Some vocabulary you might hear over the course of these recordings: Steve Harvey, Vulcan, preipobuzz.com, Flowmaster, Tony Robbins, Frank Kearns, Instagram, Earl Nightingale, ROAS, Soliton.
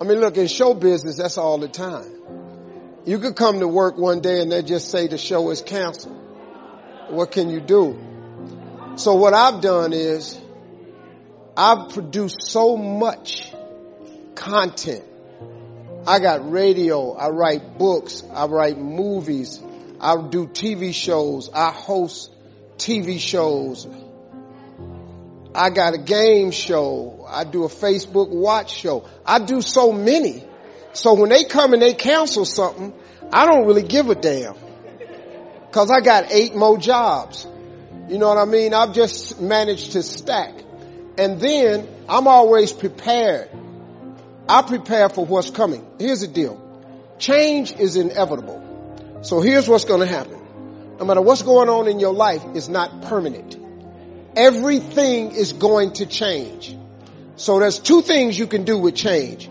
I mean, look, in show business, that's all the time. You could come to work one day and they just say the show is canceled. What can you do? So what I've done is I've produced so much content. I got radio. I write books. I write movies. I do TV shows. I host TV shows. I got a game show. I do a Facebook watch show. I do so many. So when they come and they cancel something, I don't really give a damn. Cause I got 8 more jobs. You know what I mean? I've just managed to stack. And then I'm always prepared. I prepare for what's coming. Here's the deal. Change is inevitable. So here's what's going to happen. No matter what's going on in your life, it's not permanent. Everything is going to change. So there's 2 things you can do with change.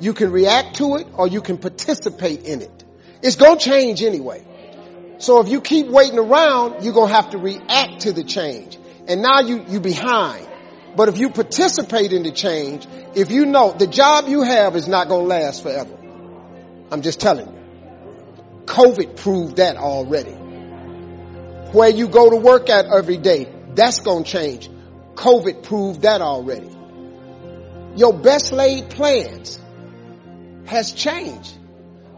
You can react to it or you can participate in it. It's going to change anyway. So if you keep waiting around, you're going to have to react to the change. And now you're behind. But if you participate in the change, if you know the job you have is not going to last forever. I'm just telling you. COVID proved that already. Where you go to work at every day, that's going to change. COVID proved that already. Your best laid plans has changed.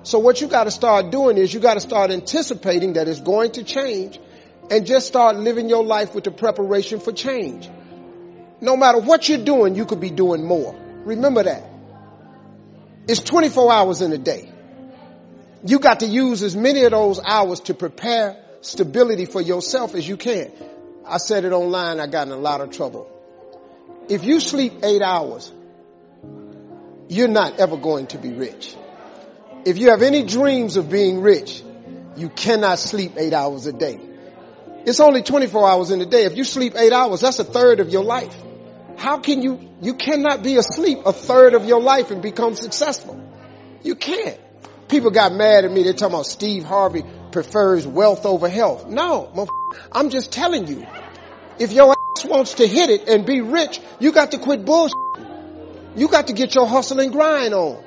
So what you got to start doing is you got to start anticipating that it's going to change and just start living your life with the preparation for change. No matter what you're doing, you could be doing more. Remember that. It's 24 hours in a day. You got to use as many of those hours to prepare stability for yourself as you can. I said it online. I got in a lot of trouble. If you sleep 8 hours, you're not ever going to be rich. If you have any dreams of being rich, you cannot sleep 8 hours a day. It's only 24 hours in a day. If you sleep 8 hours, that's a third of your life. How can you cannot be asleep a third of your life and become successful? You can't. People got mad at me. They're talking about Steve Harvey prefers wealth over health. No, I'm just telling you. If your ass wants to hit it and be rich, you got to quit bullshit. You got to get your hustle and grind on.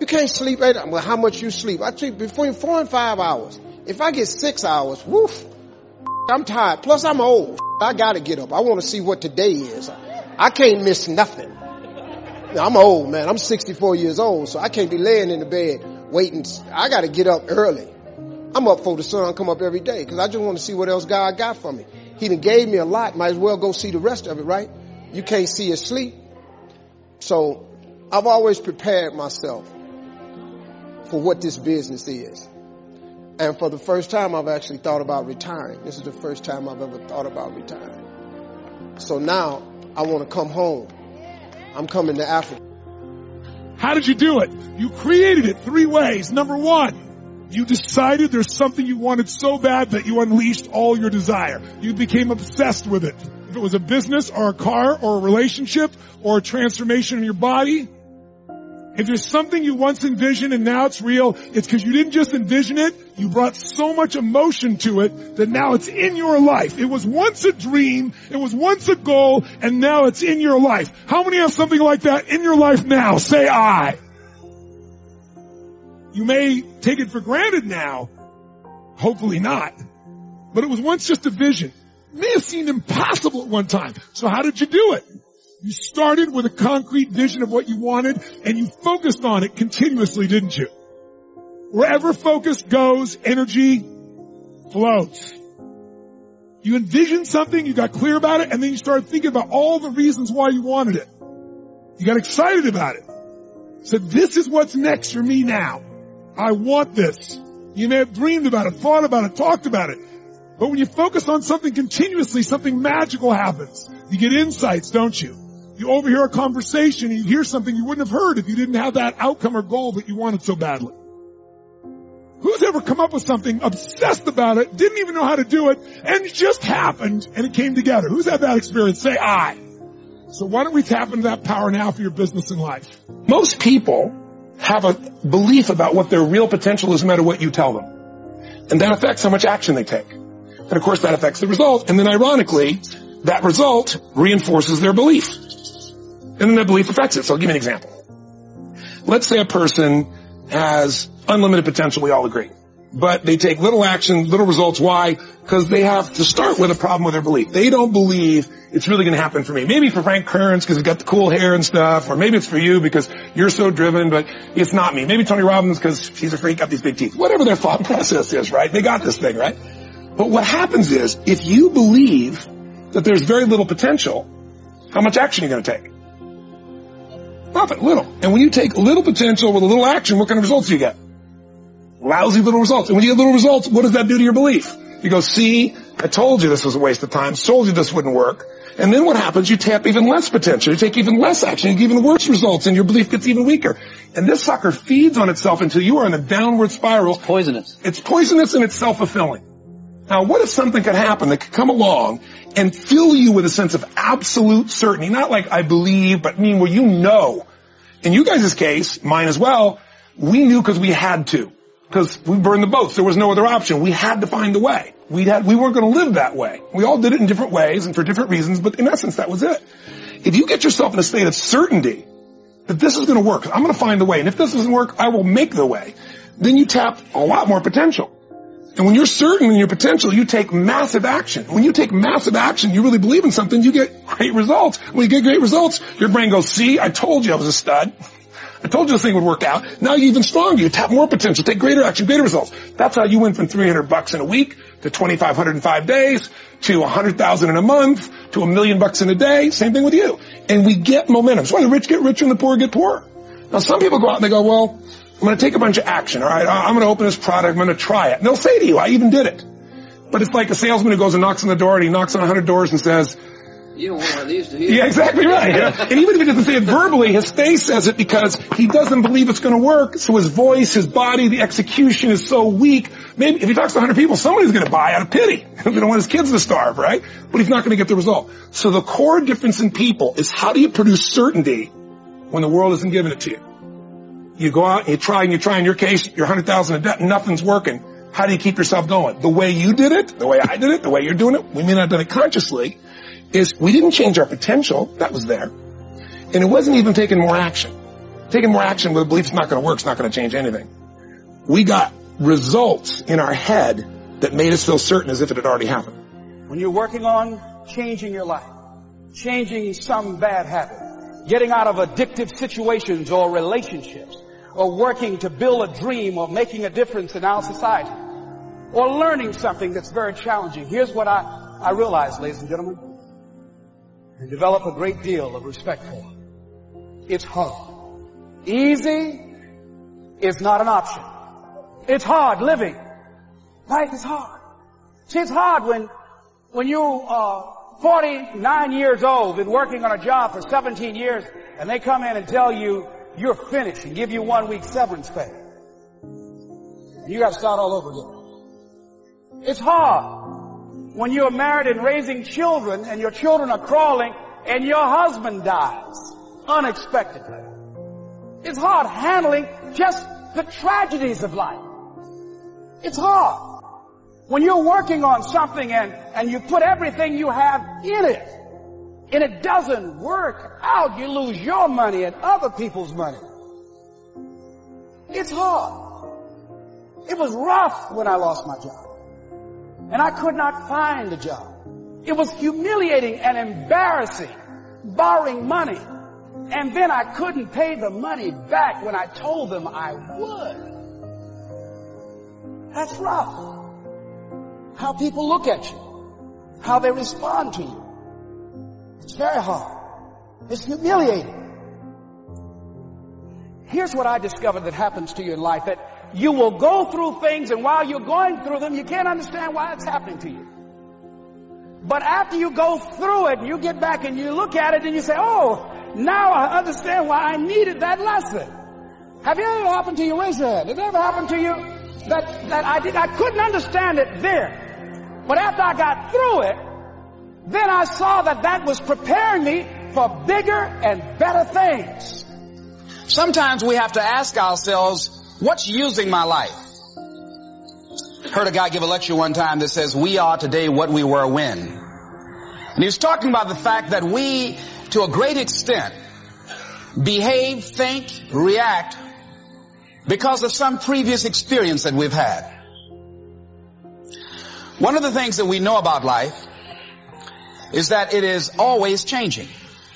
You can't sleep 8 hours. Well, how much you sleep? I sleep between 4 and 5 hours. If I get 6 hours, woof. I'm tired. Plus, I'm old. I got to get up. I want to see what today is. I can't miss nothing. I'm old, man. I'm 64 years old, so I can't be laying in the bed waiting. I got to get up early. I'm up for the sun. Come up every day because I just want to see what else God got for me. He done gave me a lot. Might as well go see the rest of it, right? You can't see it sleep. So I've always prepared myself for what this business is. And for the first time, I've actually thought about retiring. This is the first time I've ever thought about retiring. So now I want to come home. I'm coming to Africa. How did you do it? You created it 3 ways. Number 1, you decided there's something you wanted so bad that you unleashed all your desire. You became obsessed with it. If it was a business or a car or a relationship or a transformation in your body, if there's something you once envisioned and now it's real, it's because you didn't just envision it, you brought so much emotion to it that now it's in your life. It was once a dream, it was once a goal, and now it's in your life. How many have something like that in your life now? Say I. You may take it for granted now. Hopefully not. But it was once just a vision. It may have seemed impossible at one time. So how did you do it? You started with a concrete vision of what you wanted, and you focused on it continuously, didn't you? Wherever focus goes, energy flows. You envisioned something, you got clear about it, and then you started thinking about all the reasons why you wanted it. You got excited about it. Said, this is what's next for me now. I want this. You may have dreamed about it, thought about it, talked about it. But when you focus on something continuously, something magical happens. You get insights, don't you? You overhear a conversation and you hear something you wouldn't have heard if you didn't have that outcome or goal that you wanted so badly. Who's ever come up with something, obsessed about it, didn't even know how to do it, and it just happened and it came together? Who's had that experience? Say I. So why don't we tap into that power now for your business and life? Most people have a belief about what their real potential is no matter what you tell them. And that affects how much action they take. And of course that affects the result. And then ironically, that result reinforces their belief. And then their belief affects it. So I'll give you an example. Let's say a person has unlimited potential, we all agree, but they take little action, little results. Why? Because they have to start with a problem with their belief. They don't believe it's really going to happen for me. Maybe for Frank Kearns because he's got the cool hair and stuff, or maybe it's for you because you're so driven, but it's not me. Maybe Tony Robbins because he's a freak, got these big teeth. Whatever their thought process is, right? They got this thing, right? But what happens is, if you believe that there's very little potential, how much action are you going to take? Nothing, little. And when you take little potential with a little action, what kind of results do you get? Lousy little results. And when you get little results, what does that do to your belief? You go, see, I told you this was a waste of time, told you this wouldn't work. And then what happens? You tap even less potential. You take even less action. You get even worse results, and your belief gets even weaker. And this sucker feeds on itself until you are in a downward spiral. It's poisonous. It's poisonous, and it's self-fulfilling. Now, what if something could happen that could come along and fill you with a sense of absolute certainty? Not like I believe, but mean where you know. In you guys' case, mine as well, we knew because we had to. Because we burned the boats. There was no other option. We had to find a way. We weren't going to live that way. We all did it in different ways and for different reasons, but in essence, that was it. If you get yourself in a state of certainty that this is going to work, I'm going to find the way, and if this doesn't work, I will make the way, then you tap a lot more potential. And when you're certain in your potential, you take massive action. When you take massive action, you really believe in something, you get great results. When you get great results, your brain goes, see, I told you I was a stud. I told you this thing would work out. Now you're even stronger. You tap more potential, take greater action, greater results. That's how you went from $300 in a week to $2,500 in 5 days to $100,000 in a month to $1 million in a day. Same thing with you. And we get momentum. That's why the rich get richer and the poor get poorer. Now some people go out and they go, well, I'm going to take a bunch of action, all right? I'm going to open this product. I'm going to try it. And they'll say to you, I even did it. But it's like a salesman who goes and knocks on the door, and he knocks on 100 doors and says, you don't want one of these, do you? Yeah, exactly right. Yeah. And even if he doesn't say it verbally, his face says it because he doesn't believe it's going to work. So his voice, his body, the execution is so weak. Maybe if he talks to 100 people, somebody's going to buy out of pity. They don't want his kids to starve, right? But he's not going to get the result. So the core difference in people is, how do you produce certainty when the world isn't giving it to you? You go out and you try. In your case, you're 100,000 in debt and nothing's working. How do you keep yourself going? The way you did it, the way I did it, the way you're doing it, we may not have done it consciously, is we didn't change our potential. That was there. And it wasn't even taking more action. Taking more action with a belief it's not going to work, it's not going to change anything. We got results in our head that made us feel certain as if it had already happened. When you're working on changing your life, changing some bad habit, getting out of addictive situations or relationships, or working to build a dream or making a difference in our society, or learning something that's very challenging. Here's what I realize, ladies and gentlemen, and develop a great deal of respect for. It's hard. Easy is not an option. It's hard living. Life is hard. See, it's hard when you are 49 years old, been working on a job for 17 years, and they come in and tell you, you're finished, and give you 1 week severance pay. And you got to start all over again. It's hard when you're married and raising children, and your children are crawling, and your husband dies unexpectedly. It's hard handling just the tragedies of life. It's hard when you're working on something and you put everything you have in it, and it doesn't work out. You lose your money and other people's money. It's hard. It was rough when I lost my job, and I could not find a job. It was humiliating and embarrassing, borrowing money, and then I couldn't pay the money back when I told them I would. That's rough. How people look at you, how they respond to you. It's very hard. It's humiliating. Here's what I discovered that happens to you in life, that you will go through things, and while you're going through them, you can't understand why it's happening to you. But after you go through it, and you get back and you look at it, and you say, oh, now I understand why I needed that lesson. Have you ever happened to you? Raise your hand. Has it ever happened to you that I couldn't understand it then, but after I got through it, then I saw that was preparing me for bigger and better things. Sometimes we have to ask ourselves, what's using my life? Heard a guy give a lecture one time that says, we are today what we were when. And he was talking about the fact that we, to a great extent, behave, think, react because of some previous experience that we've had. One of the things that we know about life is that it is always changing.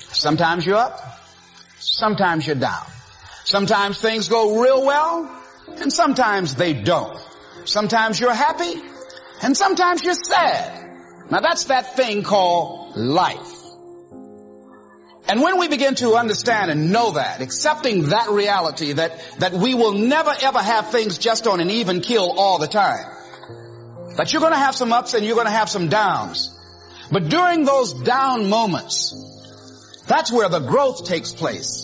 Sometimes you're up, sometimes you're down. Sometimes things go real well, and sometimes they don't. Sometimes you're happy, and sometimes you're sad. Now that's that thing called life. And when we begin to understand and know that, accepting that reality that we will never ever have things just on an even keel all the time, that you're going to have some ups and you're going to have some downs. But during those down moments, that's where the growth takes place.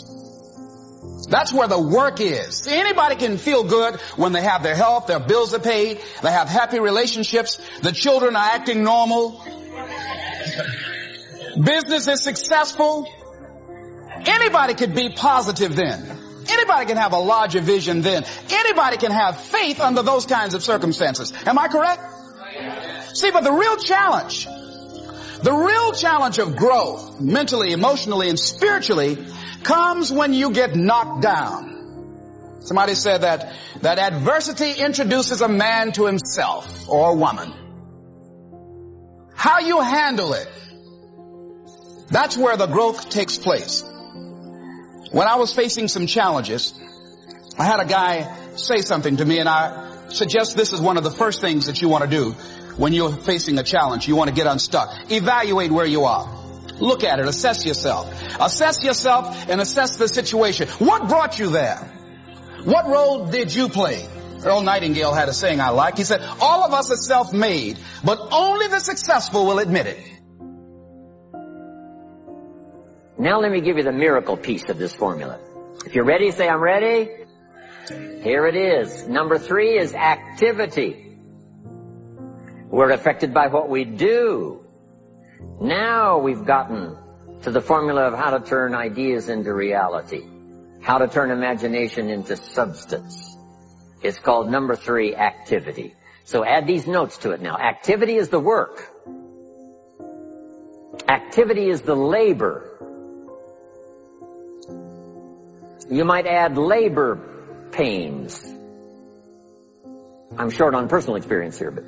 That's where the work is. See, anybody can feel good when they have their health, their bills are paid, they have happy relationships, the children are acting normal, business is successful. Anybody could be positive then. Anybody can have a larger vision then. Anybody can have faith under those kinds of circumstances. Am I correct? See, but the real challenge of growth, mentally, emotionally, and spiritually, comes when you get knocked down. Somebody said that adversity introduces a man to himself or a woman. How you handle it, that's where the growth takes place. When I was facing some challenges, I had a guy say something to me, and I suggest this is one of the first things that you want to do when you're facing a challenge. You want to get unstuck. Evaluate where you are. Look at it. Assess yourself. Assess yourself and assess the situation. What brought you there? What role did you play? Earl Nightingale had a saying I like. He said, all of us are self-made, but only the successful will admit it. Now let me give you the miracle piece of this formula. If you're ready, say, I'm ready. Here it is. Number 3 is activity. We're affected by what we do. Now we've gotten to the formula of how to turn ideas into reality, how to turn imagination into substance. It's called number 3, activity. So add these notes to it now. Activity is the work. Activity is the labor. You might add labor pains. I'm short on personal experience here, but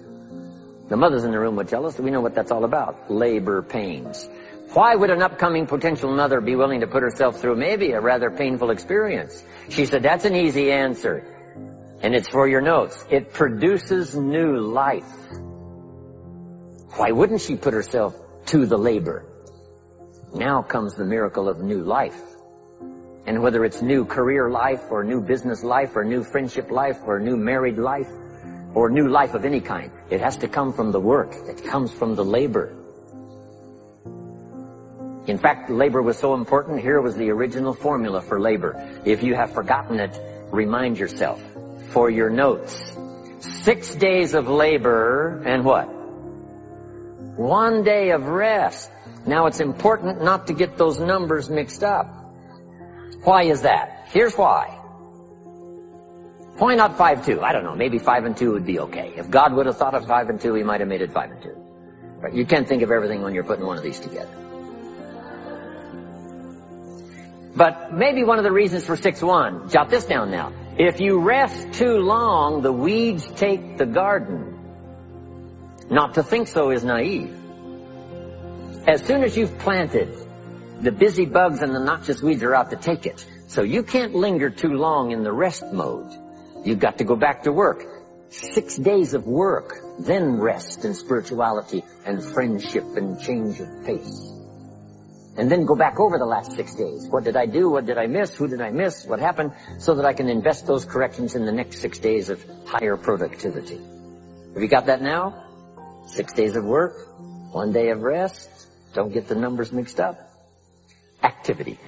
the mothers in the room would tell us that we know what that's all about. Labor pains. Why would an upcoming potential mother be willing to put herself through maybe a rather painful experience? She said, that's an easy answer. And it's for your notes. It produces new life. Why wouldn't she put herself to the labor? Now comes the miracle of new life. And whether it's new career life or new business life or new friendship life or new married life or new life of any kind, it has to come from the work. It comes from the labor. In fact, labor was so important, here was the original formula for labor. If you have forgotten it, remind yourself for your notes. 6 days of labor and what? 1 day of rest. Now it's important not to get those numbers mixed up. Why is that? Here's why. Why not 5-2? I don't know. Maybe 5 and 2 would be okay. If God would have thought of 5 and 2, he might have made it 5 and 2. But you can't think of everything when you're putting one of these together. But maybe one of the reasons for 6-1, jot this down now. If you rest too long, the weeds take the garden. Not to think so is naive. As soon as you've planted, the busy bugs and the noxious weeds are out to take it. So you can't linger too long in the rest mode. You've got to go back to work. 6 days of work, then rest and spirituality and friendship and change of pace. And then go back over the last 6 days. What did I do? What did I miss? Who did I miss? What happened? So that I can invest those corrections in the next 6 days of higher productivity. Have you got that now? 6 days of work, 1 day of rest. Don't get the numbers mixed up. Activity.